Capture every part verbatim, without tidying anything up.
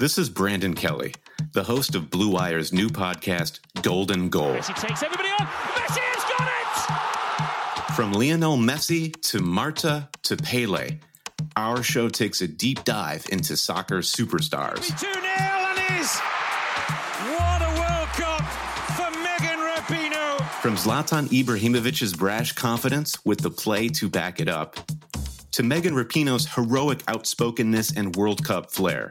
This is Brandon Kelly, the host of Blue Wire's new podcast, Golden Goal. Messi takes everybody up. Messi has got it! From Lionel Messi to Marta to Pele, our show takes a deep dive into soccer superstars. two nil and he's... What a World Cup for Megan Rapinoe! From Zlatan Ibrahimovic's brash confidence with the play to back it up, to Megan Rapinoe's heroic outspokenness and World Cup flair.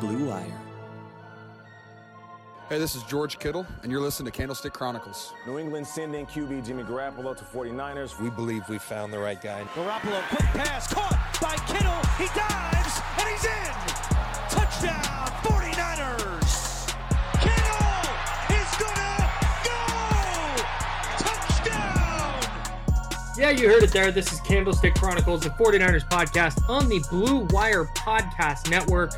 Blue Wire. Hey, this is George Kittle, and you're listening to Candlestick Chronicles. New England sending Q B Jimmy Garoppolo to 49ers. We believe we found the right guy. Garoppolo, quick pass, caught by Kittle. He dives, and he's in. Touchdown, 49ers. Kittle is gonna go. Touchdown. Yeah, you heard it there. This is Candlestick Chronicles, the 49ers podcast on the Blue Wire Podcast Network.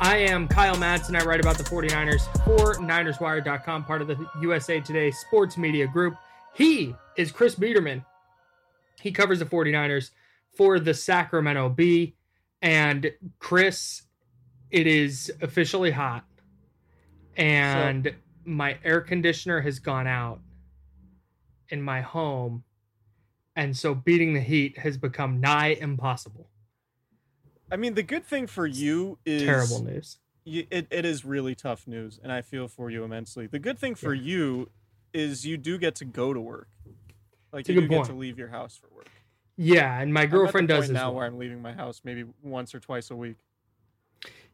I am Kyle Madsen. I write about the 49ers for Niners Wire dot com, part of the U S A Today sports media group. He is Chris Biederman. He covers the 49ers for the Sacramento Bee. And Chris, it is officially hot. And so, my air conditioner has gone out in my home. And so beating the heat has become nigh impossible. I mean, the good thing for you is terrible news. You, it, it is really tough news, and I feel for you immensely. The good thing for yeah. you is you do get to go to work. Like, it's you do point. get to leave your house for work. Yeah, and my girlfriend does this. I'm at the point now where I'm leaving my house maybe once or twice a week.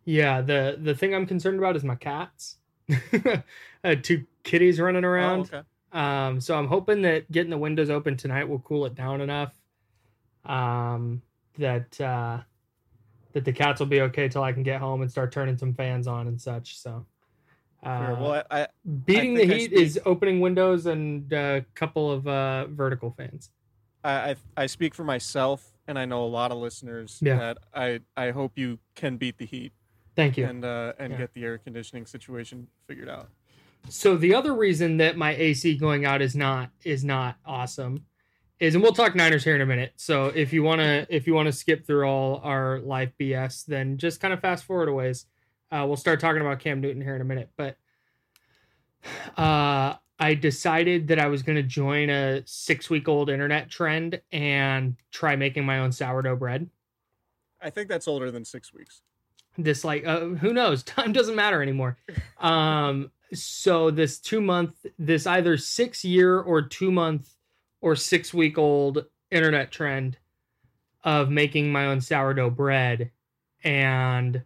Yeah, the, the thing I'm concerned about is my cats. I had two kitties running around. Oh, okay. Um, so I'm hoping that getting the windows open tonight will cool it down enough um, that... Uh, that the cats will be okay till I can get home and start turning some fans on and such. So, uh, sure. well, I, I, beating I the heat is opening windows and a couple of uh, vertical fans. I, I I speak for myself, and I know a lot of listeners yeah. that I, I hope you can beat the heat. Thank you, and uh, and yeah. get the air conditioning situation figured out. So the other reason that my A C going out is not is not awesome. Is, and we'll talk Niners here in a minute. So if you want to if you want to skip through all our life B S, then just kind of fast forward a ways. Uh, we'll start talking about Cam Newton here in a minute. But uh, I decided that I was going to join a six-week-old internet trend and try making my own sourdough bread. I think that's older than six weeks. This, like, uh, who knows? Time doesn't matter anymore. Um, so this two-month, this either six-year or two-month or six-week-old internet trend of making my own sourdough bread. And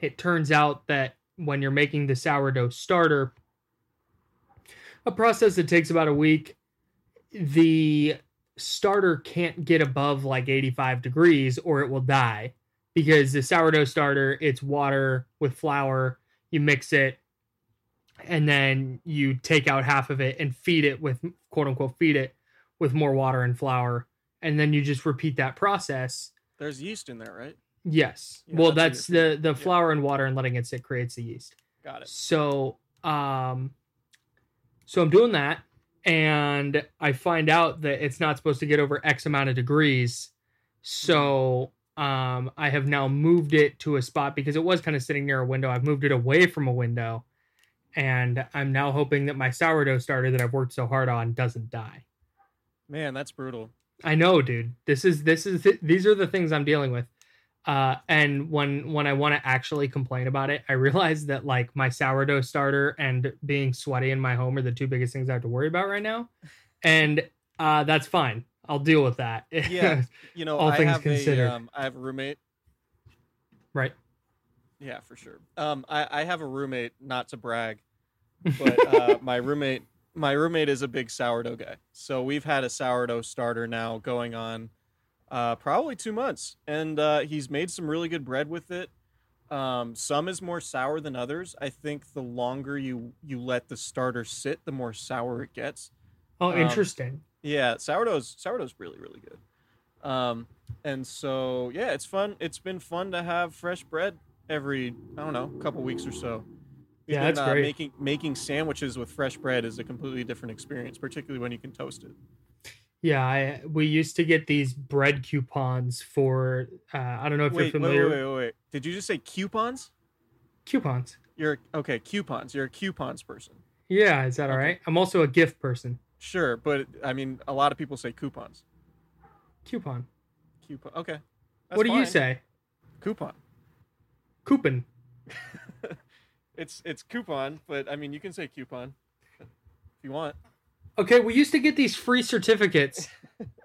it turns out that when you're making the sourdough starter, a process that takes about a week, the starter can't get above like eighty-five degrees or it will die, because the sourdough starter, it's water with flour. You mix it and then you take out half of it and feed it with, quote unquote, feed it with more water and flour. And then you just repeat that process. There's yeast in there, right? Yes. Yeah, well, that's, that's the, the flour yeah. and water and letting it sit creates the yeast. Got it. So, um, So I'm doing that, and I find out that it's not supposed to get over X amount of degrees. So um, I have now moved it to a spot, because it was kind of sitting near a window. I've moved it away from a window, and I'm now hoping that my sourdough starter that I've worked so hard on doesn't die. Man, that's brutal. I know, dude. This is this is th- these are the things I'm dealing with. Uh, and when, when I want to actually complain about it, I realize that like my sourdough starter and being sweaty in my home are the two biggest things I have to worry about right now. And, uh, that's fine. I'll deal with that. Yeah. You know, all I things have considered. A, um, I have a roommate. Right. Yeah, for sure. Um, I, I have a roommate, not to brag, but, uh, my roommate, my roommate is a big sourdough guy. So we've had a sourdough starter now going on Uh, probably two months, and uh, he's made some really good bread with it. Um, some is more sour than others. I think the longer you, you let the starter sit, the more sour it gets. Oh, um, interesting. Yeah, sourdough's sourdough's really really good. Um, and so yeah, it's fun. It's been fun to have fresh bread every I don't know couple weeks or so. We've yeah, been, that's uh, great. Making making sandwiches with fresh bread is a completely different experience, particularly when you can toast it. Yeah, I, we used to get these bread coupons for, uh, I don't know if wait, you're familiar. Wait, wait, wait, wait. Did you just say coupons? Coupons. You're, okay, coupons. You're a coupons person. Yeah, is that okay. All right? I'm also a gift person. Sure, but, I mean, a lot of people say coupons. Coupon. Coupon, okay. That's what fine. Do you say? Coupon. Coupon. it's It's coupon, but, I mean, you can say coupon if you want. Okay, we used to get these free certificates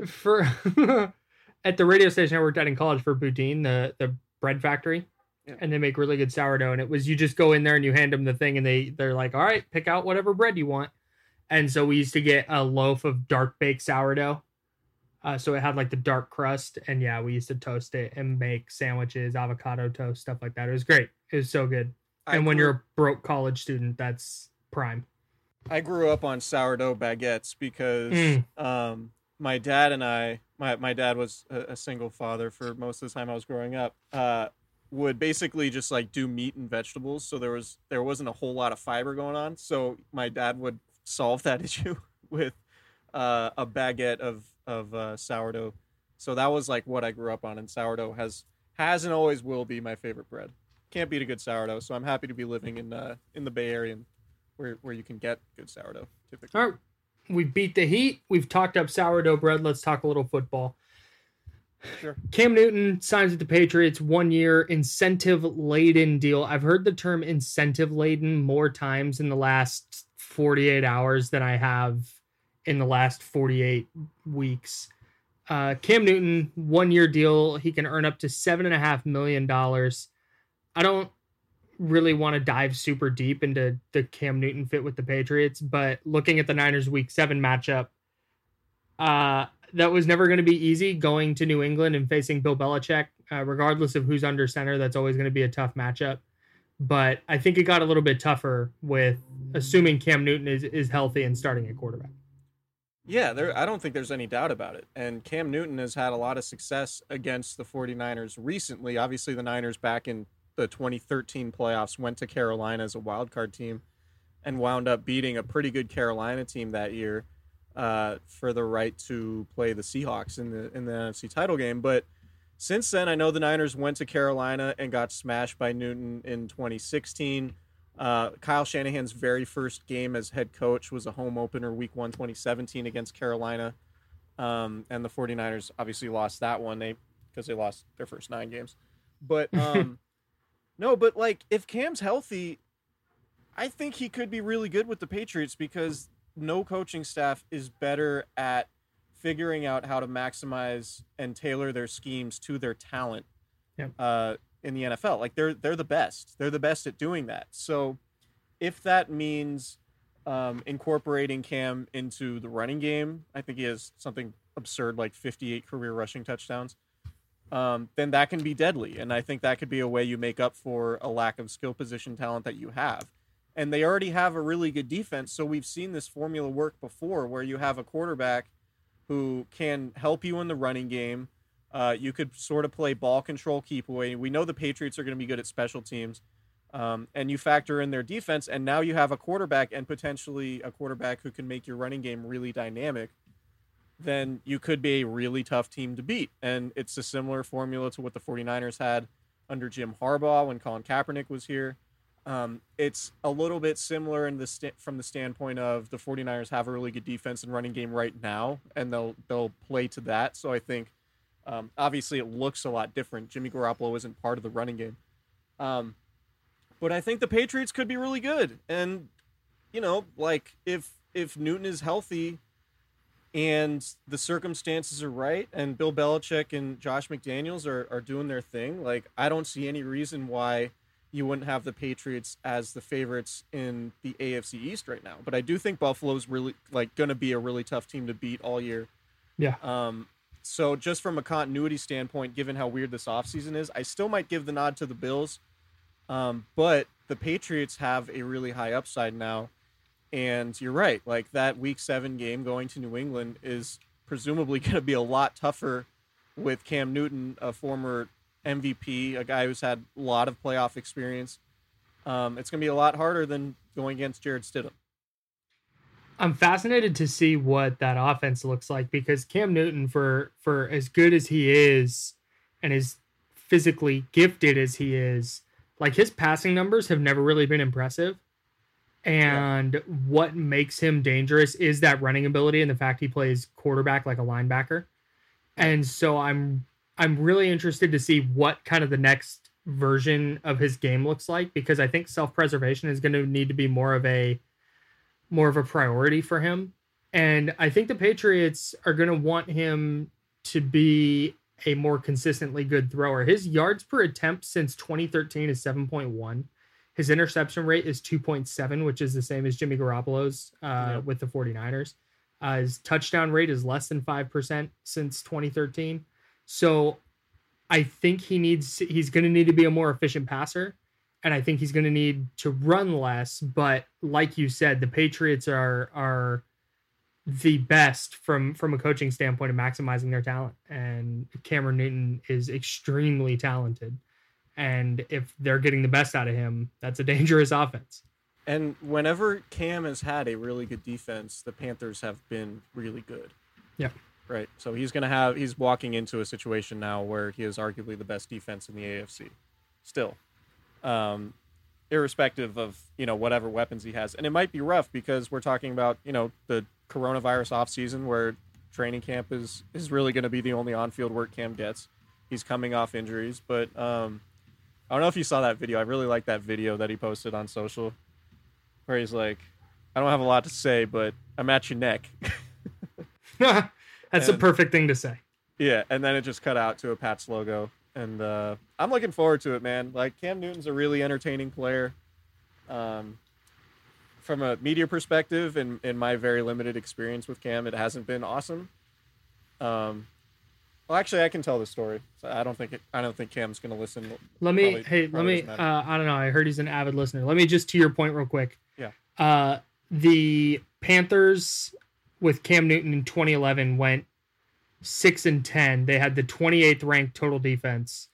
for at the radio station I worked at in college for Boudin, the, the bread factory, yeah. And they make really good sourdough. And it was you just go in there and you hand them the thing, and they they're like, all right, pick out whatever bread you want. And so we used to get a loaf of dark baked sourdough, uh, so it had like the dark crust. And yeah, we used to toast it and make sandwiches, avocado toast, stuff like that. It was great. It was so good. I and when agree. You're a broke college student, that's prime. I grew up on sourdough baguettes because mm. um, my dad and I, my, my dad was a, a single father for most of the time I was growing up, uh, would basically just like do meat and vegetables. So there was, there wasn't a whole lot of fiber going on. So my dad would solve that issue with uh, a baguette of, of uh, sourdough. So that was like what I grew up on. And sourdough has, has and always will be my favorite bread. Can't beat a good sourdough. So I'm happy to be living in, uh, in the Bay Area and Where, where you can get good sourdough, typically. All right. We beat the heat. We've talked up sourdough bread. Let's talk a little football. Sure. Cam Newton signs with the Patriots, one-year incentive-laden deal. I've heard the term incentive-laden more times in the last forty-eight hours than I have in the last forty-eight weeks. Uh, Cam Newton, one-year deal. He can earn up to seven point five million dollars. I don't... really want to dive super deep into the Cam Newton fit with the Patriots, but looking at the Niners week seven matchup, uh, that was never going to be easy, going to New England and facing Bill Belichick, uh, regardless of who's under center. That's always going to be a tough matchup, but I think it got a little bit tougher with assuming Cam Newton is, is healthy and starting at quarterback. Yeah, there, I don't think there's any doubt about it. And Cam Newton has had a lot of success against the forty-niners recently. Obviously the Niners back in the twenty thirteen playoffs went to Carolina as a wild card team and wound up beating a pretty good Carolina team that year uh, for the right to play the Seahawks in the in the N F C title game. But since then, I know the Niners went to Carolina and got smashed by Newton in twenty sixteen. Uh, Kyle Shanahan's very first game as head coach was a home opener week one, twenty seventeen against Carolina. Um, and the 49ers obviously lost that one they because they lost their first nine games. But um, no, but like if Cam's healthy, I think he could be really good with the Patriots because no coaching staff is better at figuring out how to maximize and tailor their schemes to their talent. Yeah. Uh, in the N F L. Like they're, they're the best. They're the best at doing that. So if that means um, incorporating Cam into the running game, I think he has something absurd, like fifty-eight career rushing touchdowns. Um, then that can be deadly. And I think that could be a way you make up for a lack of skill position talent that you have. And they already have a really good defense. So we've seen this formula work before where you have a quarterback who can help you in the running game. Uh, you could sort of play ball control, keep away. We know the Patriots are going to be good at special teams, um, and you factor in their defense, and now you have a quarterback and potentially a quarterback who can make your running game really dynamic, then you could be a really tough team to beat. And it's a similar formula to what the 49ers had under Jim Harbaugh when Colin Kaepernick was here. Um, it's a little bit similar in the st- from the standpoint of the 49ers have a really good defense and running game right now, and they'll they'll play to that. So I think Um, obviously, it looks a lot different. Jimmy Garoppolo isn't part of the running game. Um, but I think the Patriots could be really good. And, you know, like if if Newton is healthy and the circumstances are right and Bill Belichick and Josh McDaniels are, are doing their thing, like I don't see any reason why you wouldn't have the Patriots as the favorites in the A F C East right now. But I do think Buffalo's really like going to be a really tough team to beat all year. Yeah. Um So just from a continuity standpoint, given how weird this offseason is, I still might give the nod to the Bills. Um, but the Patriots have a really high upside now. And you're right. Like that week seven game going to New England is presumably going to be a lot tougher with Cam Newton, a former M V P, a guy who's had a lot of playoff experience. Um, it's going to be a lot harder than going against Jared Stidham. I'm fascinated to see what that offense looks like because Cam Newton, for for as good as he is and as physically gifted as he is, like his passing numbers have never really been impressive. And yeah. What makes him dangerous is that running ability and the fact he plays quarterback like a linebacker. And so I'm I'm really interested to see what kind of the next version of his game looks like, because I think self-preservation is going to need to be more of a more of a priority for him. And I think the Patriots are going to want him to be a more consistently good thrower. His yards per attempt since twenty thirteen is seven point one. His interception rate is two point seven, which is the same as Jimmy Garoppolo's uh, yeah. with the 49ers. Uh, his touchdown rate is less than five percent since twenty thirteen. So I think he needs, he's going to need to be a more efficient passer. And I think he's going to need to run less. But like you said, the Patriots are are the best from, from a coaching standpoint of maximizing their talent. And Cameron Newton is extremely talented. And if they're getting the best out of him, that's a dangerous offense. And whenever Cam has had a really good defense, the Panthers have been really good. Yeah. Right. So he's going to have, he's walking into a situation now where he is arguably the best defense in the A F C still. Um, irrespective of, you know, whatever weapons he has. And it might be rough because we're talking about, you know, the coronavirus offseason where training camp is, is really going to be the only on-field work Cam gets. He's coming off injuries, but um, I don't know if you saw that video. I really like that video that he posted on social where he's like, I don't have a lot to say, but I'm at your neck. That's and, a perfect thing to say. Yeah. And then it just cut out to a Pats logo. And uh, I'm looking forward to it, man. Like, Cam Newton's a really entertaining player um, from a media perspective. And in my very limited experience with Cam, it hasn't been awesome. Um, well, actually, I can tell the story. So I don't think it, I don't think Cam's going to listen. Let me, probably, hey, probably let me. Uh, I don't know. I heard he's an avid listener. Let me just to your point, real quick. Yeah. Uh, the Panthers with Cam Newton in twenty eleven went six and ten. They had the twenty-eighth ranked total defense.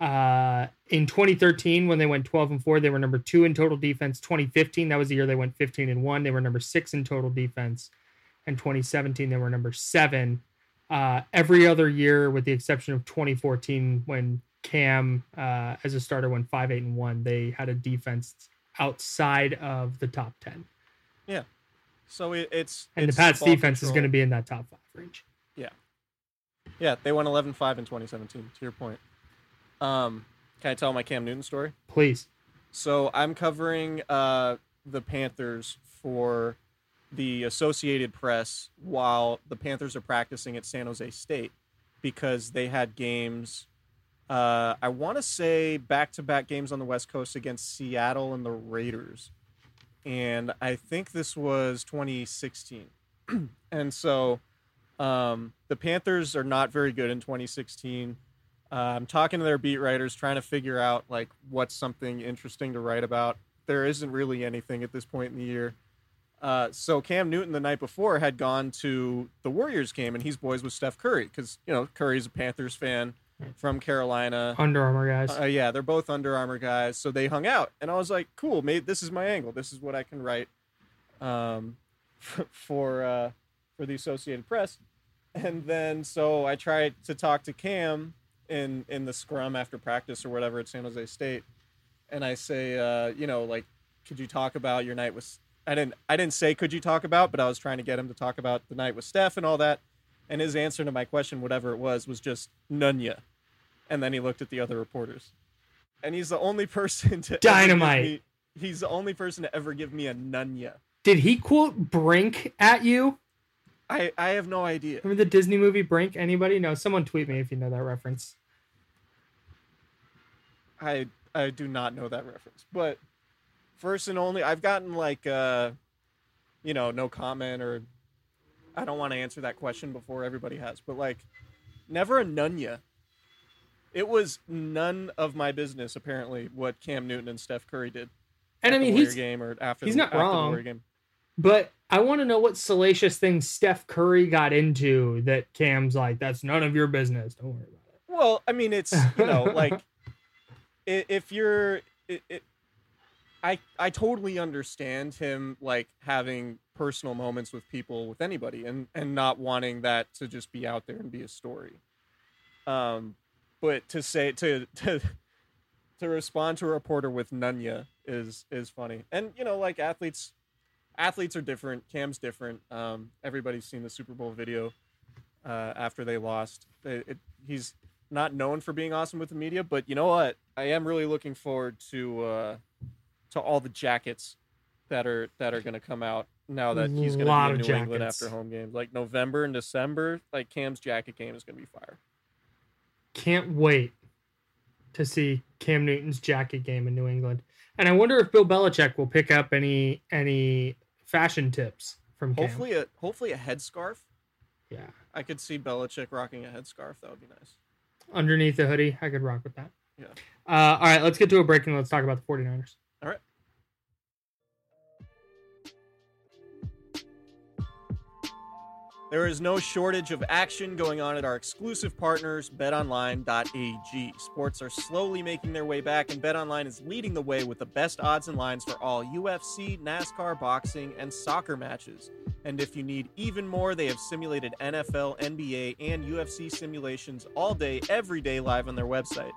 Uh, in twenty thirteen, when they went twelve and four, they were number two in total defense. twenty fifteen, that was the year they went fifteen and one. They were number six in total defense. And twenty seventeen, they were number seven. Uh, every other year, with the exception of twenty fourteen, when Cam, uh, as a starter, went five, eight, and one, they had a defense outside of the top ten. Yeah. So it, it's and it's the Pats defense control. Is going to be in that top five range. Yeah. Yeah. They won eleven five in twenty seventeen, to your point. Um, can I tell my Cam Newton story? Please. So I'm covering uh, the Panthers for the Associated Press while the Panthers are practicing at San Jose State because they had games. Uh, I want to say back-to-back games on the West Coast against Seattle and the Raiders. And I think this was twenty sixteen. And so um, the Panthers are not very good in twenty sixteen. Uh, I'm talking to their beat writers, trying to figure out like what's something interesting to write about. There isn't really anything at this point in the year. Uh, so Cam Newton the night before had gone to the Warriors game, and he's boys with Steph Curry because, you know, Curry's a Panthers fan from Carolina. Under Armour guys. Uh, yeah, they're both Under Armour guys. So they hung out, and I was like, cool, mate, this is my angle. This is what I can write um, for uh, for the Associated Press. And then so I tried to talk to Cam in, in the scrum after practice or whatever at San Jose State, and I say, uh, you know, like, could you talk about your night with – I didn't I didn't say could you talk about, but I was trying to get him to talk about the night with Steph and all that. And his answer to my question, whatever it was, was just nunya. And then he looked at the other reporters. And he's the only person to Dynamite. Me, he's the only person to ever give me a nunya. Did he quote Brink at you? I, I have no idea. Remember the Disney movie Brink? Anybody? No, someone tweet me if you know that reference. I I do not know that reference. But first and only, I've gotten like, uh, you know, no comment or... I don't want to answer that question before everybody has, but like never a nunya. It was none of my business, apparently, what Cam Newton and Steph Curry did. And I mean, he's, game or after he's the, not after wrong, the game. But I want to know what salacious things Steph Curry got into that Cam's like, that's none of your business. Don't worry about it. Well, I mean, it's, you know, like if you're, it, it, I, I totally understand him like having personal moments with people, with anybody, and and not wanting that to just be out there and be a story. Um, but to say to to to respond to a reporter with nunya is is funny. And you know, like athletes, athletes are different. Cam's different. Um, everybody's seen the Super Bowl video uh, after they lost. It, it, he's not known for being awesome with the media, but you know what? I am really looking forward to uh, to all the jackets that are that are going to come out. Now that he's going to be in New jackets. England after home games, like November and December, like Cam's jacket game is going to be fire. Can't wait to see Cam Newton's jacket game in New England. And I wonder if Bill Belichick will pick up any any fashion tips from Cam. Hopefully a, hopefully a headscarf. Yeah. I could see Belichick rocking a headscarf. That would be nice. Underneath the hoodie, I could rock with that. Yeah. Uh, all right, let's get to a break and let's talk about the 49ers. All right. There is no shortage of action going on at our exclusive partners, bet online dot a g. Sports are slowly making their way back, and BetOnline is leading the way with the best odds and lines for all U F C, NASCAR, boxing, and soccer matches. And if you need even more, they have simulated N F L, N B A, and U F C simulations all day, every day live on their website.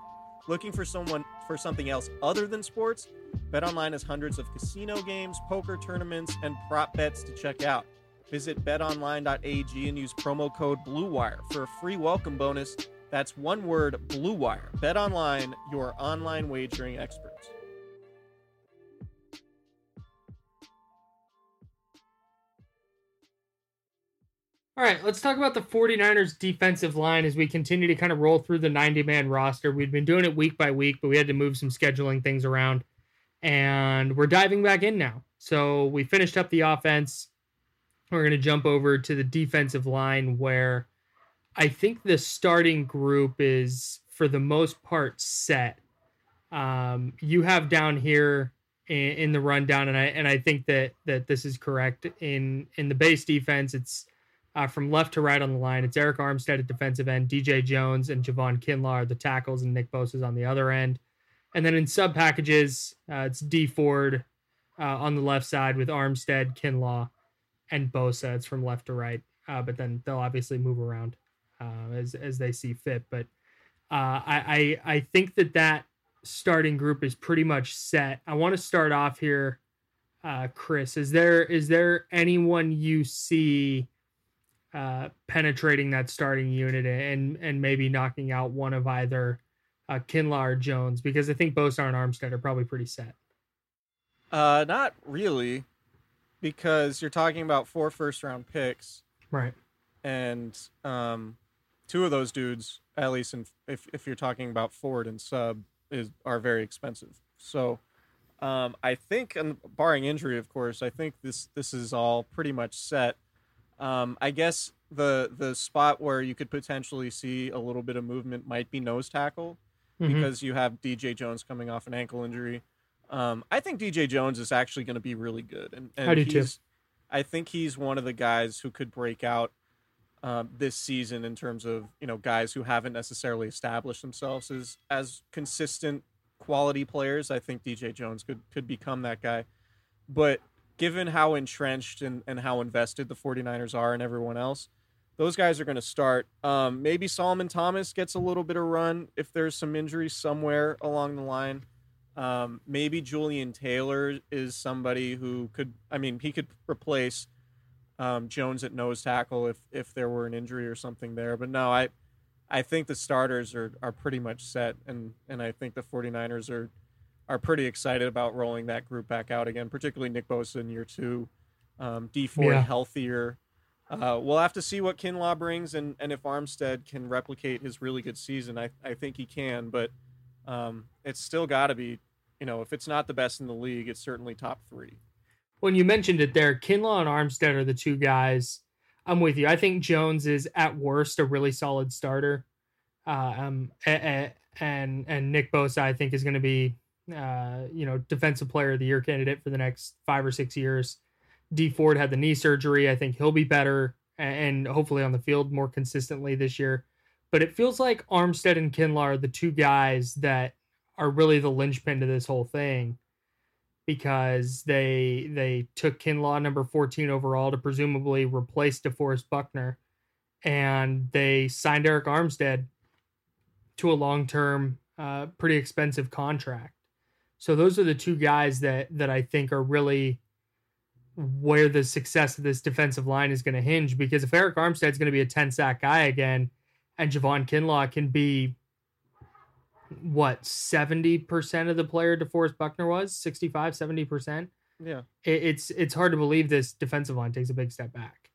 Looking for someone for something else other than sports? BetOnline has hundreds of casino games, poker tournaments, and prop bets to check out. Visit bet online dot a g and use promo code BlueWire for a free welcome bonus. That's one word, BlueWire. BetOnline, your online wagering experts. All right, let's talk about the 49ers defensive line as we continue to kind of roll through the ninety-man roster. We've been doing it week by week, but we had to move some scheduling things around. And we're diving back in now. So we finished up the offense. We're going to jump over to the defensive line where I think the starting group is, for the most part, set. Um, you have down here in, in the rundown, and I and I think that, that this is correct. In in the base defense, it's uh, from left to right on the line. It's Arik Armstead at defensive end, D J Jones and Javon Kinlaw are the tackles, and Nick Bosa is on the other end. And then in sub packages, uh, it's Dee Ford uh, on the left side with Armstead, Kinlaw, and Bosa. It's from left to right, uh, but then they'll obviously move around uh, as as they see fit. But uh, I, I I think that that starting group is pretty much set. I want to start off here, uh, Chris. Is there is there anyone you see uh, penetrating that starting unit and and maybe knocking out one of either uh, Kinlaw or Jones? Because I think Bosa and Armstead are probably pretty set. Uh, not really, because you're talking about four first-round picks. Right. And um, two of those dudes, at least in, if if you're talking about Ford and Sub, is are very expensive. So um, I think, and barring injury, of course, I think this this is all pretty much set. Um, I guess the the spot where you could potentially see a little bit of movement might be nose tackle, mm-hmm. because you have D J Jones coming off an ankle injury. Um, I think D J Jones is actually going to be really good. And, and I do he's, too. I think he's one of the guys who could break out um, this season in terms of, you know, guys who haven't necessarily established themselves as, as consistent quality players. I think D J Jones could, could become that guy. But given how entrenched and, and how invested the 49ers are and everyone else, those guys are going to start. Um, maybe Solomon Thomas gets a little bit of run if there's some injury somewhere along the line. Um, maybe Julian Taylor is somebody who could, I mean, he could replace um, Jones at nose tackle if, if there were an injury or something there. But no, I I think the starters are, are pretty much set, and, and I think the 49ers are, are pretty excited about rolling that group back out again, particularly Nick Bosa in year two, um, Dee Ford yeah. healthier. Uh, we'll have to see what Kinlaw brings, and, and if Armstead can replicate his really good season. I, I think he can, but um, it's still got to be, you know, if it's not the best in the league, it's certainly top three. When you mentioned it there, Kinlaw and Armstead are the two guys. I'm with you. I think Jones is at worst a really solid starter. Uh, um, and, and, and Nick Bosa, I think, is going to be, uh, you know, defensive player of the year candidate for the next five or six years. Dee Ford had the knee surgery. I think he'll be better and hopefully on the field more consistently this year. But it feels like Armstead and Kinlaw are the two guys that are really the linchpin to this whole thing, because they they took Kinlaw number fourteen overall to presumably replace DeForest Buckner, and they signed Arik Armstead to a long-term, uh, pretty expensive contract. So those are the two guys that that I think are really where the success of this defensive line is going to hinge, because if Arik Armstead's going to be a ten-sack guy again, and Javon Kinlaw can be what seventy percent of the player DeForest Buckner was, sixty-five, seventy percent. Yeah. It, it's it's hard to believe this defensive line takes a big step back.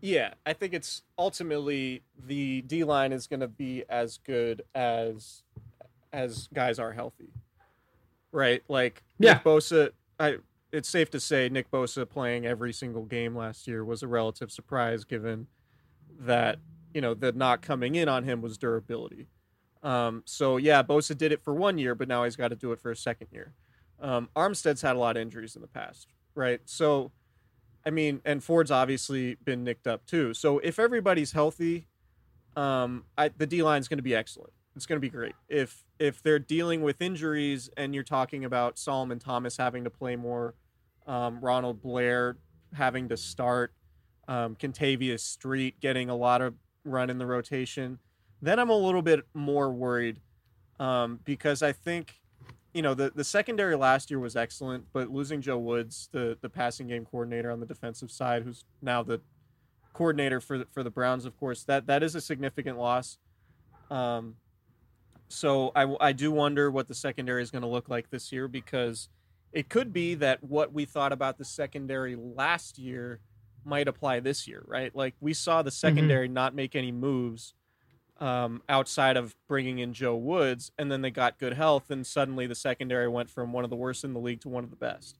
Yeah, I think it's ultimately the D line is going to be as good as as guys are healthy. Right? Like yeah. Nick Bosa, I it's safe to say Nick Bosa playing every single game last year was a relative surprise, given that, you know, the knock coming in on him was durability. Um, so, yeah, Bosa did it for one year, but now he's got to do it for a second year. Um, Armstead's had a lot of injuries in the past, right? So, I mean, and Ford's obviously been nicked up too. So if everybody's healthy, um, I, the D-line's going to be excellent. It's going to be great. If if they're dealing with injuries and you're talking about Solomon Thomas having to play more, um, Ronald Blair having to start, um, Kentavious Street getting a lot of run in the rotation, then I'm a little bit more worried, um, because I think, you know, the, the secondary last year was excellent, but losing Joe Woods, the, the passing game coordinator on the defensive side, who's now the coordinator for the, for the Browns, of course, that, that is a significant loss. Um, so I, I do wonder what the secondary is going to look like this year, because it could be that what we thought about the secondary last year might apply this year, right? Like we saw the secondary mm-hmm. not make any moves Um, outside of bringing in Joe Woods, and then they got good health, and suddenly the secondary went from one of the worst in the league to one of the best.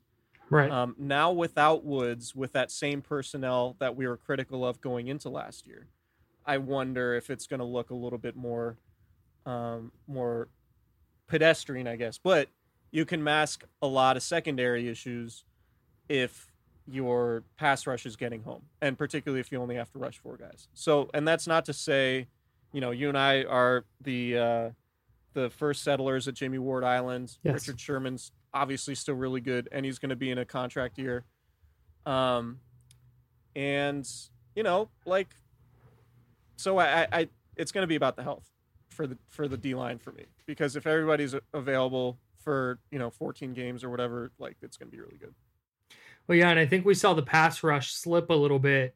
Right. Um, now without Woods, with that same personnel that we were critical of going into last year, I wonder if it's going to look a little bit more, um, more pedestrian, I guess. But you can mask a lot of secondary issues if your pass rush is getting home, and particularly if you only have to rush four guys. So, and that's not to say, you know, you and I are the uh, the first settlers at Jamie Ward Island. Yes. Richard Sherman's obviously still really good, and he's going to be in a contract year. Um, and you know, like, so I, I it's going to be about the health for the for the D-line for me, because if everybody's available for, you know, fourteen games or whatever, like, it's going to be really good. Well, yeah, and I think we saw the pass rush slip a little bit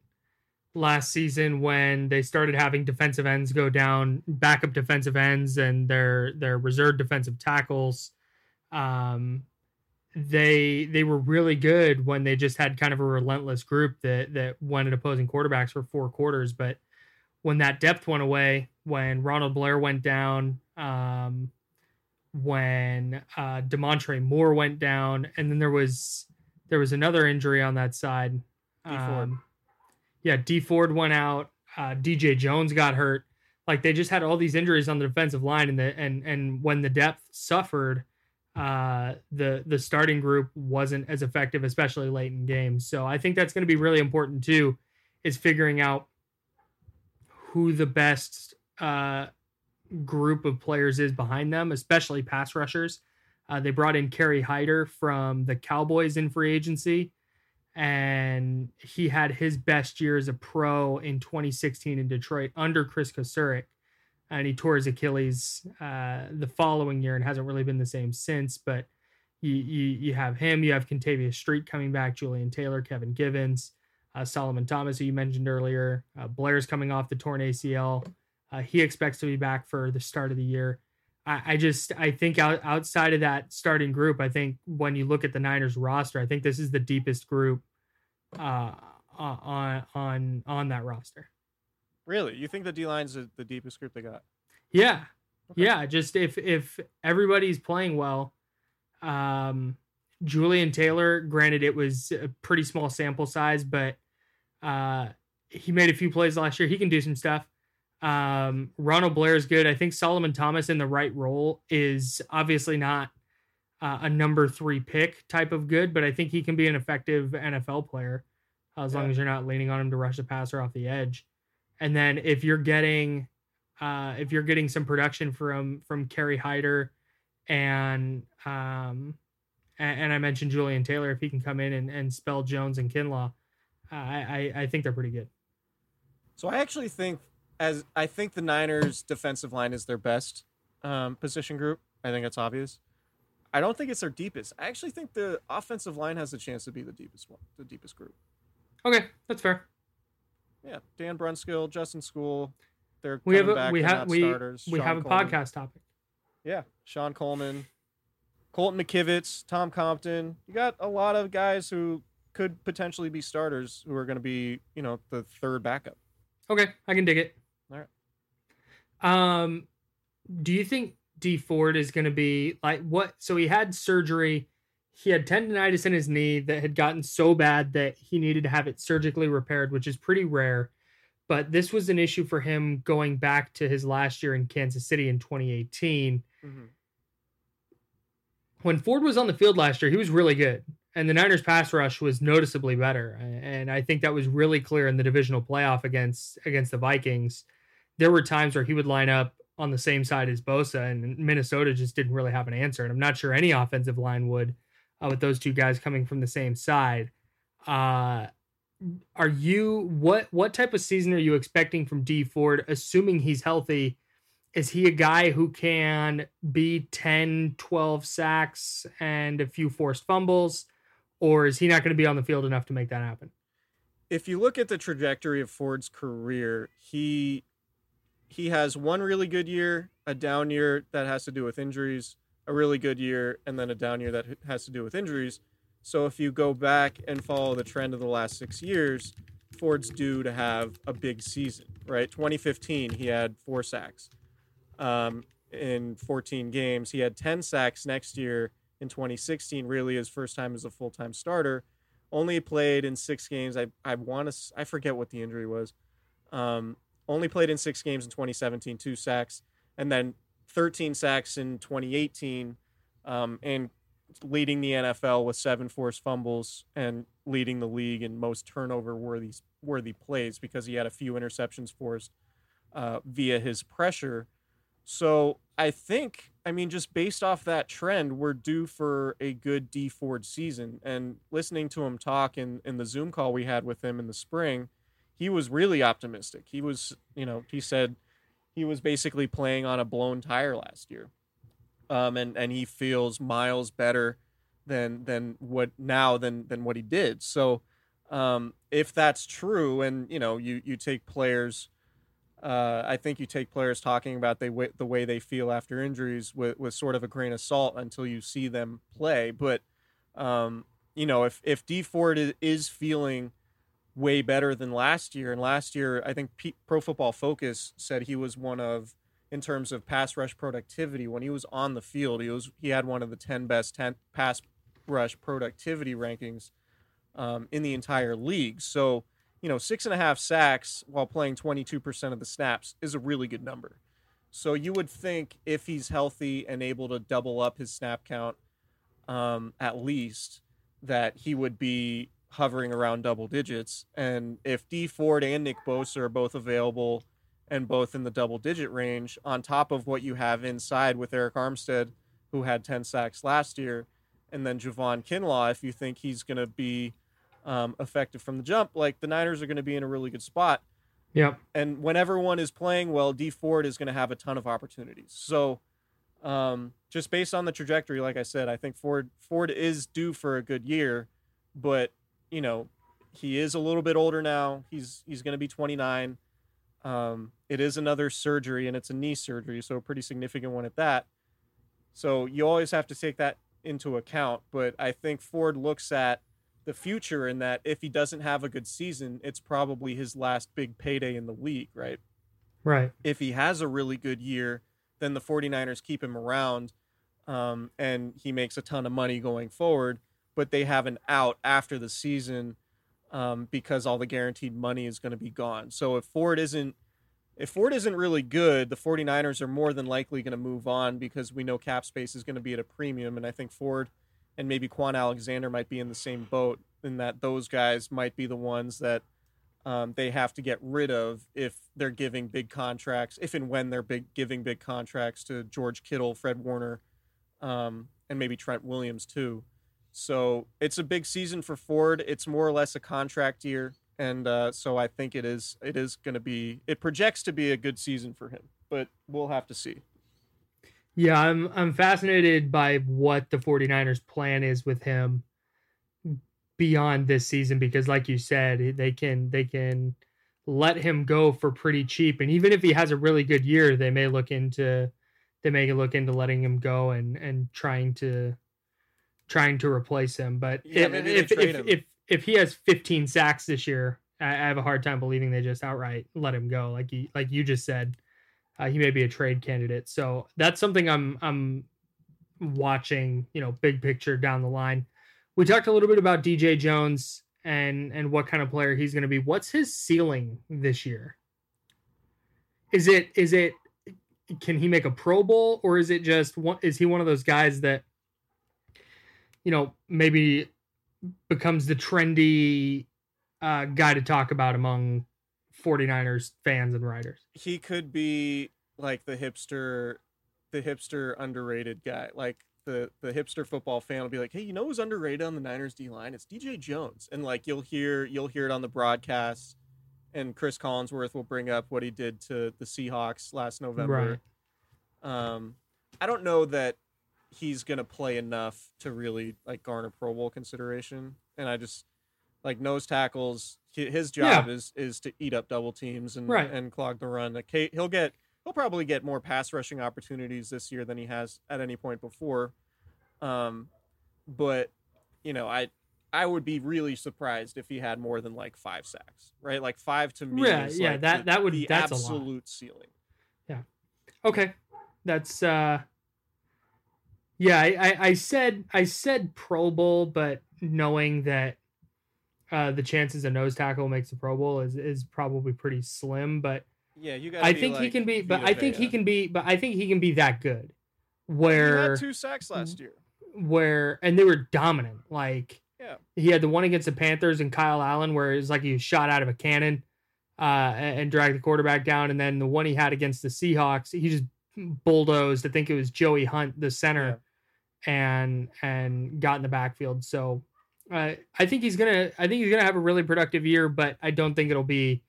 last season when they started having defensive ends go down, backup defensive ends and their their reserve defensive tackles. Um, they they were really good when they just had kind of a relentless group that that went at opposing quarterbacks for four quarters. But when that depth went away, when Ronald Blair went down, um, when uh, Demontre Moore went down, and then there was there was another injury on that side. Um, yeah, Dee Ford went out. Uh, D J Jones got hurt. Like, they just had all these injuries on the defensive line, and the and and when the depth suffered, uh, the the starting group wasn't as effective, especially late in games. So I think that's going to be really important too, is figuring out who the best uh, group of players is behind them, especially pass rushers. Uh, they brought in Kerry Hyder from the Cowboys in free agency, and he had his best year as a pro in twenty sixteen in Detroit under Chris Kocurek, and he tore his Achilles uh, the following year and hasn't really been the same since. But you you, you have him, you have Kentavious Street coming back, Julian Taylor, Kevin Givens, uh, Solomon Thomas, who you mentioned earlier. Uh, Blair's coming off the torn A C L. Uh, he expects to be back for the start of the year. I just, I think out, outside of that starting group, I think when you look at the Niners roster, I think this is the deepest group uh, on on on that roster. Really? You think the D-line's the deepest group they got? Yeah. Okay. Yeah. Just if, if everybody's playing well, um, Julian Taylor, granted it was a pretty small sample size, but uh, he made a few plays last year. He can do some stuff. Um, Ronald Blair is good. I think Solomon Thomas in the right role is obviously not uh, a number three pick type of good, but I think he can be an effective N F L player uh, as yeah. long as you're not leaning on him to rush the passer off the edge. And then if you're getting, uh, if you're getting some production from, from Kerry Hyder and, um, and, and I mentioned Julian Taylor, if he can come in and, and spell Jones and Kinlaw, uh, I, I think they're pretty good. So I actually think, As I think the Niners' defensive line is their best um, position group. I think that's obvious. I don't think it's their deepest. I actually think the offensive line has a chance to be the deepest one, the deepest group. Okay, that's fair. Yeah, Dan Brunskill, Justin School, they're we coming have a, back. We have we, starters. We Sean have a Coleman. Podcast topic. Yeah, Sean Coleman, Colton McKivitz, Tom Compton. You got a lot of guys who could potentially be starters who are going to be, you know, the third backup. Okay, I can dig it. All right. Um, do you think Dee Ford is going to be like what? So he had surgery. He had tendonitis in his knee that had gotten so bad that he needed to have it surgically repaired, which is pretty rare. But this was an issue for him going back to his last year in Kansas City in twenty eighteen. Mm-hmm. When Ford was on the field last year, he was really good. And the Niners pass rush was noticeably better. And I think that was really clear in the divisional playoff against against the Vikings. There were times where he would line up on the same side as Bosa, and Minnesota just didn't really have an answer. And I'm not sure any offensive line would uh, with those two guys coming from the same side. Uh, are you what what type of season are you expecting from Dee Ford, assuming he's healthy? Is he a guy who can be ten, twelve sacks and a few forced fumbles, or is he not going to be on the field enough to make that happen? If you look at the trajectory of Ford's career, he... He has one really good year, a down year that has to do with injuries, a really good year, and then a down year that has to do with injuries. So if you go back and follow the trend of the last six years, Ford's due to have a big season, right? twenty fifteen, he had four sacks um, in fourteen games. He had ten sacks next year in twenty sixteen, really his first time as a full-time starter. Only played in six games. I, I, wanna, I forget what the injury was. Um, Only played in six games in twenty seventeen, two sacks, and then thirteen sacks in twenty eighteen, um, and leading the N F L with seven forced fumbles and leading the league in most turnover-worthy worthy plays because he had a few interceptions forced uh, via his pressure. So I think, I mean, just based off that trend, we're due for a good Dee Ford season. And listening to him talk in, in the Zoom call we had with him in the spring, he was really optimistic. He was, you know, he said he was basically playing on a blown tire last year. Um, and, and he feels miles better than than what now than than what he did. So um, if that's true, and you know, you you take players, uh, I think you take players talking about they the way they feel after injuries with, with sort of a grain of salt until you see them play. But um, you know, if if Dee Ford is feeling way better than last year, and last year I think Pro Football Focus said he was one of, in terms of pass rush productivity, when he was on the field, he was he had one of the ten best ten pass rush productivity rankings um, in the entire league. So, you know, six and a half sacks while playing twenty-two percent of the snaps is a really good number. So you would think if he's healthy and able to double up his snap count, um, at least, that he would be hovering around double digits. And if Dee Ford and Nick Bosa are both available and both in the double-digit range, on top of what you have inside with Arik Armstead, who had ten sacks last year, and then Javon Kinlaw, if you think he's going to be um, effective from the jump, like, the Niners are going to be in a really good spot. Yeah. And when everyone is playing well, Dee Ford is going to have a ton of opportunities. So um, just based on the trajectory, like I said, I think Ford Ford is due for a good year, but, you know, he is a little bit older now. He's, he's going to be twenty-nine. Um, it is another surgery, and it's a knee surgery, so a pretty significant one at that. So you always have to take that into account. But I think Ford looks at the future in that if he doesn't have a good season, it's probably his last big payday in the league, right? Right. If he has a really good year, then the 49ers keep him around, um, and he makes a ton of money going forward, but they have an out after the season, Um, because all the guaranteed money is going to be gone. So if Ford isn't if Ford isn't really good, the 49ers are more than likely going to move on, because we know cap space is going to be at a premium. And I think Ford and maybe Quan Alexander might be in the same boat, in that those guys might be the ones that um, they have to get rid of if they're giving big contracts, if and when they're big giving big contracts to George Kittle, Fred Warner, um, and maybe Trent Williams too. So it's a big season for Ford. It's more or less a contract year. And uh, so I think it is it is going to be, it projects to be a good season for him, but we'll have to see. Yeah, I'm I'm fascinated by what the 49ers plan is with him beyond this season, because like you said, they can they can let him go for pretty cheap. And even if he has a really good year, they may look into they may look into letting him go and, and trying to trying to replace him. But yeah, if, if, if, if, if he has fifteen sacks this year, I, I have a hard time believing they just outright let him go. Like he, like you just said, uh, he may be a trade candidate. So that's something I'm, I'm watching, you know, big picture down the line. We talked a little bit about D J Jones and, and what kind of player he's going to be. What's his ceiling this year? Is it, is it, can he make a Pro Bowl, or is it just one, is he one of those guys that, you know, maybe becomes the trendy uh, guy to talk about among 49ers fans and writers? He could be like the hipster, the hipster underrated guy. Like the, the hipster football fan will be like, hey, you know who's underrated on the Niners D line? It's D J Jones. And like, you'll hear, you'll hear it on the broadcast, and Chris Collinsworth will bring up what he did to the Seahawks last November. Right. Um, I don't know that he's going to play enough to really like garner Pro Bowl consideration. And I just like nose tackles. His job yeah. is, is to eat up double teams and, right. and clog the run. Like he'll get, he'll probably get more pass rushing opportunities this year than he has at any point before. Um, but you know, I, I would be really surprised if he had more than like five sacks, right? Like five to me. Yeah. Is yeah like that, the, that would be that's absolute ceiling. Yeah. Okay. That's uh Yeah, I, I said I said Pro Bowl, but knowing that uh, the chances a nose tackle makes a Pro Bowl is, is probably pretty slim. But yeah, you got. I think like he can be, but I think he can be, but I think he can be that good. Where he had two sacks last year, where and they were dominant. Like yeah, he had the one against the Panthers and Kyle Allen, where it was like he was shot out of a cannon uh, and dragged the quarterback down, and then the one he had against the Seahawks, he just bulldozed. I think it was Joey Hunt, the center. Yeah. and and got in the backfield. So uh, I think he's going to I think he's going to have a really productive year, but I don't think it'll be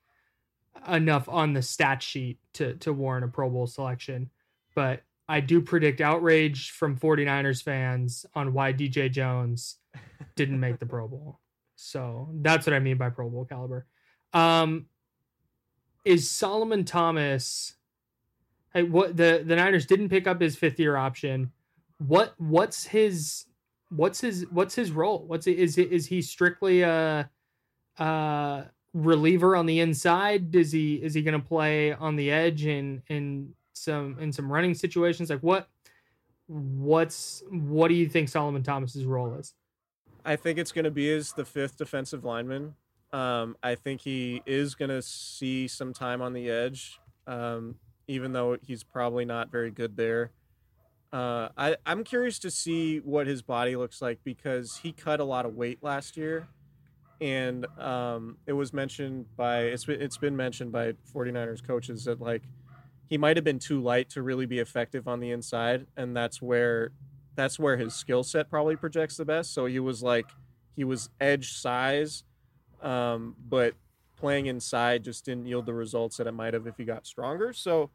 enough on the stat sheet to, to warrant a Pro Bowl selection. But I do predict outrage from 49ers fans on why D J Jones didn't make the Pro Bowl. So that's what I mean by Pro Bowl caliber. Um, is Solomon Thomas... Hey, what the, the Niners didn't pick up his fifth year option. What what's his what's his what's his role? What's is is he strictly a, a reliever on the inside? Is he is he going to play on the edge in in some in some running situations? Like what what's what do you think Solomon Thomas's role is? I think it's going to be as the fifth defensive lineman. Um, I think he is going to see some time on the edge. Um, even though he's probably not very good there. Uh, I, I'm curious to see what his body looks like because he cut a lot of weight last year. And um, it was mentioned by, it's been, it's been mentioned by 49ers coaches that like, he might've been too light to really be effective on the inside. And that's where, that's where his skill set probably projects the best. So he was like, he was edge size, um, but playing inside just didn't yield the results that it might've if he got stronger. So,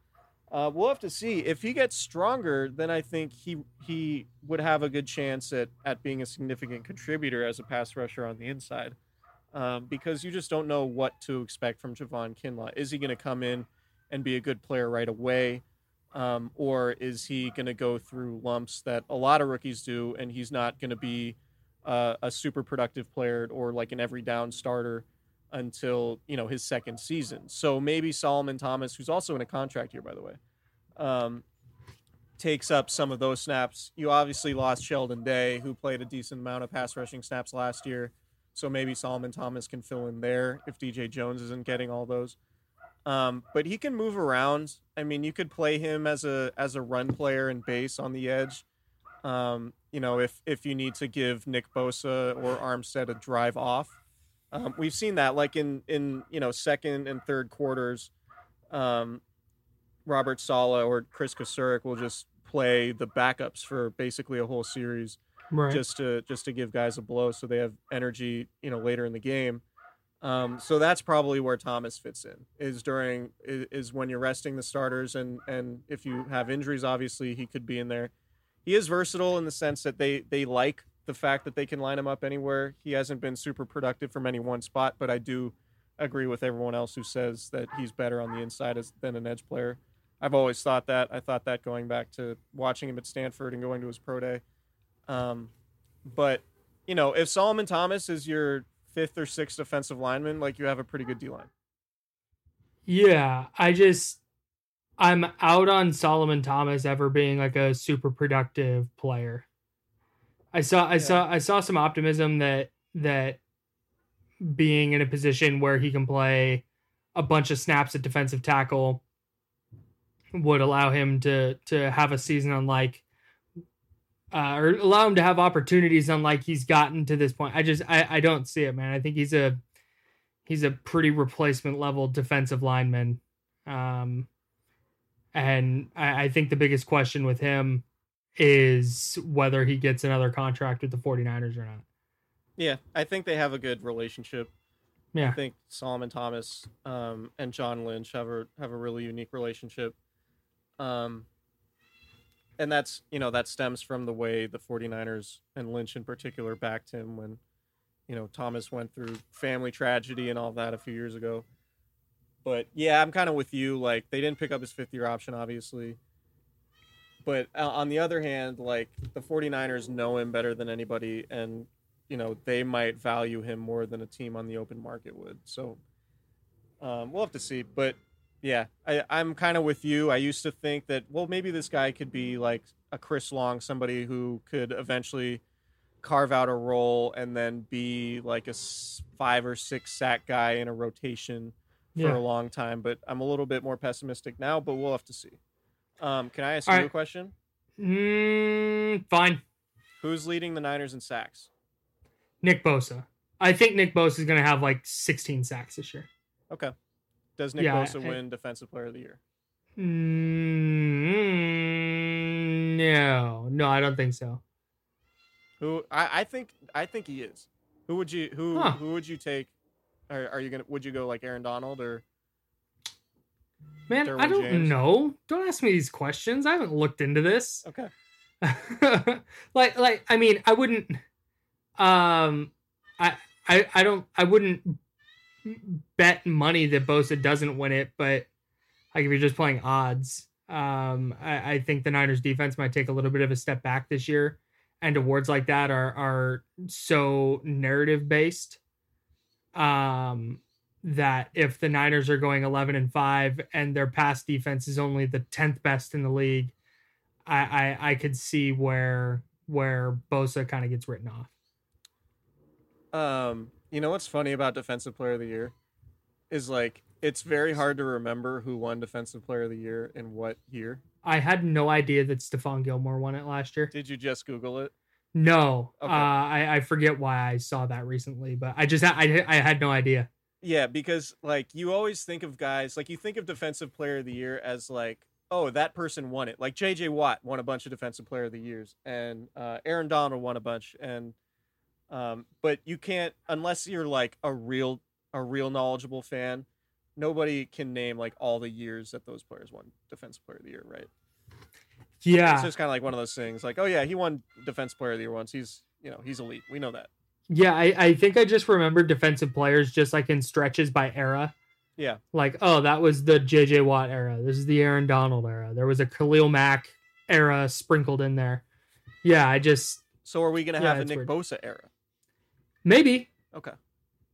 Uh, we'll have to see. If he gets stronger, then I think he he would have a good chance at, at being a significant contributor as a pass rusher on the inside um, because you just don't know what to expect from Javon Kinlaw. Is he going to come in and be a good player right away, um, or is he going to go through lumps that a lot of rookies do and he's not going to be uh, a super productive player or like an every down starter until, you know, his second season. So maybe Solomon Thomas, who's also in a contract here, by the way, um, takes up some of those snaps. You obviously lost Sheldon Day, who played a decent amount of pass rushing snaps last year. So maybe Solomon Thomas can fill in there if D J Jones isn't getting all those. Um, but he can move around. I mean, you could play him as a as a run player and base on the edge. Um, you know, if if you need to give Nick Bosa or Armstead a drive off, Um, we've seen that like in, in, you know, second and third quarters, um, Robert Saleh or Chris Kocurek will just play the backups for basically a whole series right. just to, just to give guys a blow. So they have energy, you know, later in the game. Um, so that's probably where Thomas fits in is during is, is when you're resting the starters. And, and if you have injuries, obviously he could be in there. He is versatile in the sense that they, they like the fact that they can line him up anywhere. He hasn't been super productive from any one spot, but I do agree with everyone else who says that he's better on the inside as, than an edge player. I've always thought that. I thought that going back to watching him at Stanford and going to his pro day. Um, but, you know, if Solomon Thomas is your fifth or sixth defensive lineman, like you have a pretty good D-line. Yeah, I just, I'm out on Solomon Thomas ever being like a super productive player. I saw I yeah. saw I saw some optimism that that being in a position where he can play a bunch of snaps at defensive tackle would allow him to to have a season unlike uh, or allow him to have opportunities unlike he's gotten to this point. I just I, I don't see it, man. I think he's a he's a pretty replacement level defensive lineman. Um, and I, I think the biggest question with him is whether he gets another contract with the 49ers or not. Yeah, I think they have a good relationship. Yeah. I think Solomon Thomas um, and John Lynch have a have a really unique relationship. Um, and that's, you know, that stems from the way the 49ers and Lynch in particular backed him when, you know, Thomas went through family tragedy and all that a few years ago. But yeah, I'm kind of with you. Like, they didn't pick up his fifth year option, obviously. But on the other hand, like, the 49ers know him better than anybody, and, you know, they might value him more than a team on the open market would. So um, we'll have to see. But, yeah, I, I'm kind of with you. I used to think that, well, maybe this guy could be like a Chris Long, somebody who could eventually carve out a role and then be like a five or six sack guy in a rotation for yeah. a long time. But I'm a little bit more pessimistic now, but we'll have to see. Um, can I ask All you right. a question? Mm, fine. Who's leading the Niners in sacks? Nick Bosa. I think Nick Bosa is going to have like sixteen sacks this year. Okay. Does Nick yeah, Bosa I, win Defensive Player of the Year? Mm, no, no, I don't think so. Who? I, I think I think he is. Who would you who huh. who would you take? Are, are you gonna? Would you go like Aaron Donald or Man, Derwin I don't James. know. Don't ask me these questions. I haven't looked into this. Okay. like, like, I mean, I wouldn't, um, I, I, I don't, I wouldn't bet money that Bosa doesn't win it, but like if you're just playing odds, um, I, I think the Niners defense might take a little bit of a step back this year, and awards like that are, are so narrative based, um, that if the Niners are going eleven and five and their pass defense is only the tenth best in the league, I, I, I could see where where Bosa kind of gets written off. Um, you know what's funny about Defensive Player of the Year is like it's very hard to remember who won Defensive Player of the Year in what year. I had no idea that Stephon Gilmore won it last year. Did you just Google it? No, okay. uh, I I forget why I saw that recently, but I just I I had no idea. Yeah, because like you always think of guys like you think of Defensive Player of the Year as like, oh, that person won it. Like J J Watt won a bunch of Defensive Player of the Years, and uh, Aaron Donald won a bunch. And um, but you can't, unless you're like a real a real knowledgeable fan, nobody can name like all the years that those players won Defensive Player of the Year, right? Yeah, it's just kind of like one of those things. Like, oh yeah, he won Defensive Player of the Year once. He's you know he's elite. We know that. Yeah, I, I think I just remember defensive players just like in stretches by era. Yeah. Like, oh, that was the J J Watt era. This is the Aaron Donald era. There was a Khalil Mack era sprinkled in there. Yeah, I just... So are we going to yeah, have a Nick weird. Bosa era? Maybe. Okay.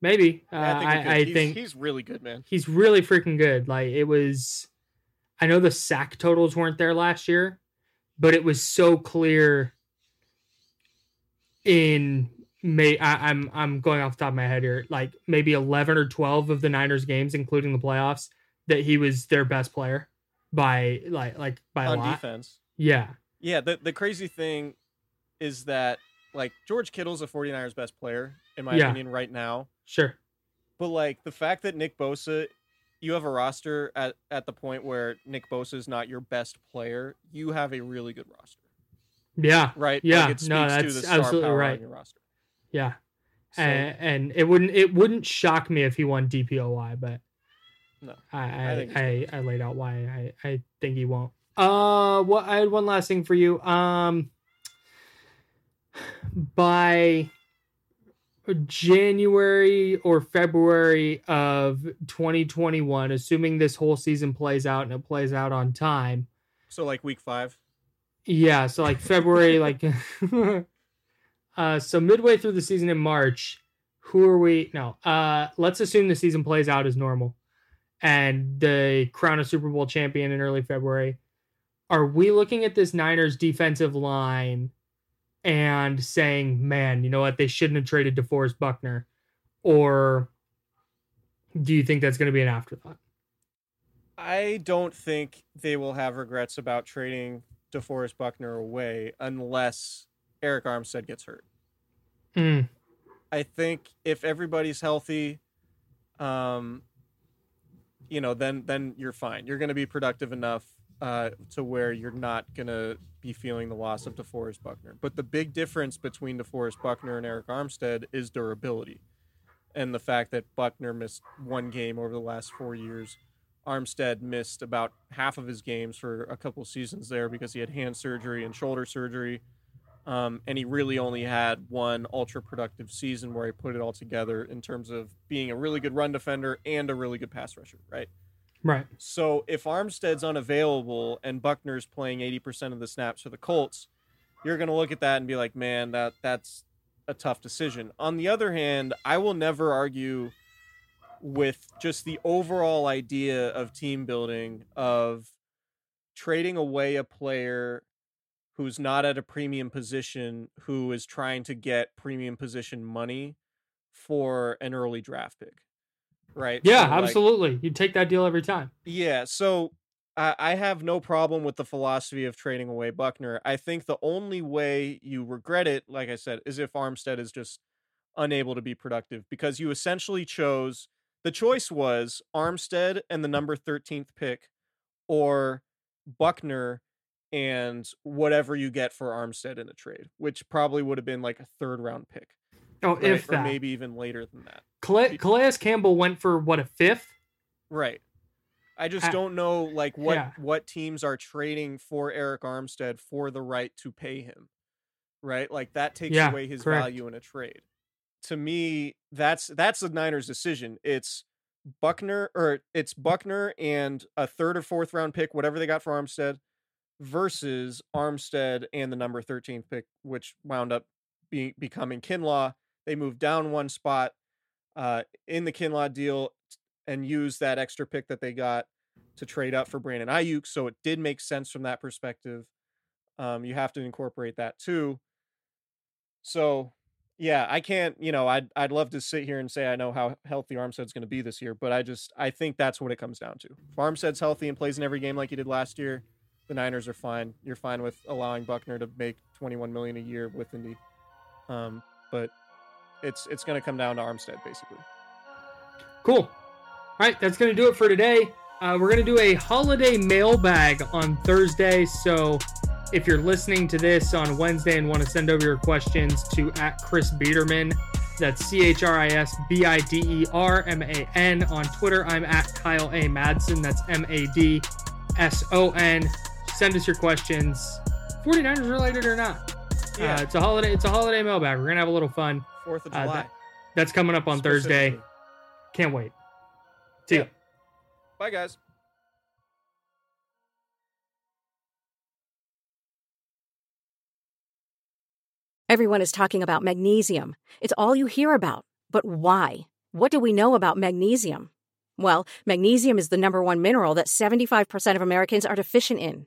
Maybe. Uh, I, think, I, I he's, think he's really good, man. He's really freaking good. Like, it was... I know the sack totals weren't there last year, but it was so clear in... May I, I'm I'm going off the top of my head here, like maybe eleven or twelve of the Niners games, including the playoffs, that he was their best player by like like by a lot. On defense. Yeah. Yeah. The the crazy thing is that like George Kittle's a 49ers best player, in my yeah. opinion, right now. Sure. But like the fact that Nick Bosa, you have a roster at, at the point where Nick Bosa is not your best player, you have a really good roster. Yeah. Right? Yeah. Like, it speaks no, that's to the star absolutely power right. on your roster. Yeah, so, and, and it wouldn't it wouldn't shock me if he won D P O Y, but no, I I I, think I, I laid out why I, I think he won't. Uh, what I had one last thing for you. Um, by January or February of twenty twenty-one, assuming this whole season plays out and it plays out on time. So like week five. Yeah, so like February, like. Uh, so midway through the season in March, who are we? No, uh, let's assume the season plays out as normal and they crown a Super Bowl champion in early February. Are we looking at this Niners defensive line and saying, man, you know what? They shouldn't have traded DeForest Buckner. Or do you think that's going to be an afterthought? I don't think they will have regrets about trading DeForest Buckner away unless Arik Armstead gets hurt. Mm. I think if everybody's healthy, um, you know, then then you're fine. You're going to be productive enough uh, to where you're not going to be feeling the loss of DeForest Buckner. But the big difference between DeForest Buckner and Arik Armstead is durability, and the fact that Buckner missed one game over the last four years. Armstead missed about half of his games for a couple seasons there because he had hand surgery and shoulder surgery. Um, and he really only had one ultra productive season where he put it all together in terms of being a really good run defender and a really good pass rusher. Right. Right. So if Armstead's unavailable and Buckner's playing eighty percent of the snaps for the Colts, you're going to look at that and be like, man, that that's a tough decision. On the other hand, I will never argue with just the overall idea of team building, of trading away a player who's not at a premium position, who is trying to get premium position money for an early draft pick, right? Yeah, so like, absolutely. You take that deal every time. Yeah, so I, I have no problem with the philosophy of trading away Buckner. I think the only way you regret it, like I said, is if Armstead is just unable to be productive, because you essentially chose, the choice was Armstead and the number thirteenth pick, or Buckner and whatever you get for Armstead in a trade, which probably would have been like a third round pick. Oh, right? If that. Or maybe even later than that. Calais Campbell went for what, a fifth? Right. I just I, don't know like what yeah. what teams are trading for Arik Armstead for the right to pay him, right? Like that takes yeah, away his correct. value in a trade. To me, that's that's the Niners' decision. It's Buckner or it's Buckner and a third or fourth round pick, whatever they got for Armstead, versus Armstead and the number thirteenth pick, which wound up being becoming Kinlaw. They moved down one spot uh, in the Kinlaw deal and used that extra pick that they got to trade up for Brandon Ayuk. So it did make sense from that perspective. Um, you have to incorporate that too. So yeah, I can't, you know, I'd, I'd love to sit here and say, I know how healthy Armstead's going to be this year, but I just, I think that's what it comes down to. If Armstead's healthy and plays in every game like he did last year, the Niners are fine. You're fine with allowing Buckner to make twenty-one million dollars a year with Indy. Um, but it's, it's going to come down to Armstead basically. Cool. All right, that's going to do it for today. Uh, we're going to do a holiday mailbag on Thursday. So if you're listening to this on Wednesday and want to send over your questions to at Chris Biederman, that's C H R I S B I D E R M A N. On Twitter, I'm at Kyle A. Madsen. That's M A D S O N. Send us your questions, forty-niners related or not. Yeah. Uh, it's a holiday. It's a holiday mailbag. We're going to have a little fun. Fourth of July. Uh, that, that's coming up on Thursday. Can't wait. See ya. Bye, guys. Everyone is talking about magnesium. It's all you hear about. But why? What do we know about magnesium? Well, magnesium is the number one mineral that seventy-five percent of Americans are deficient in.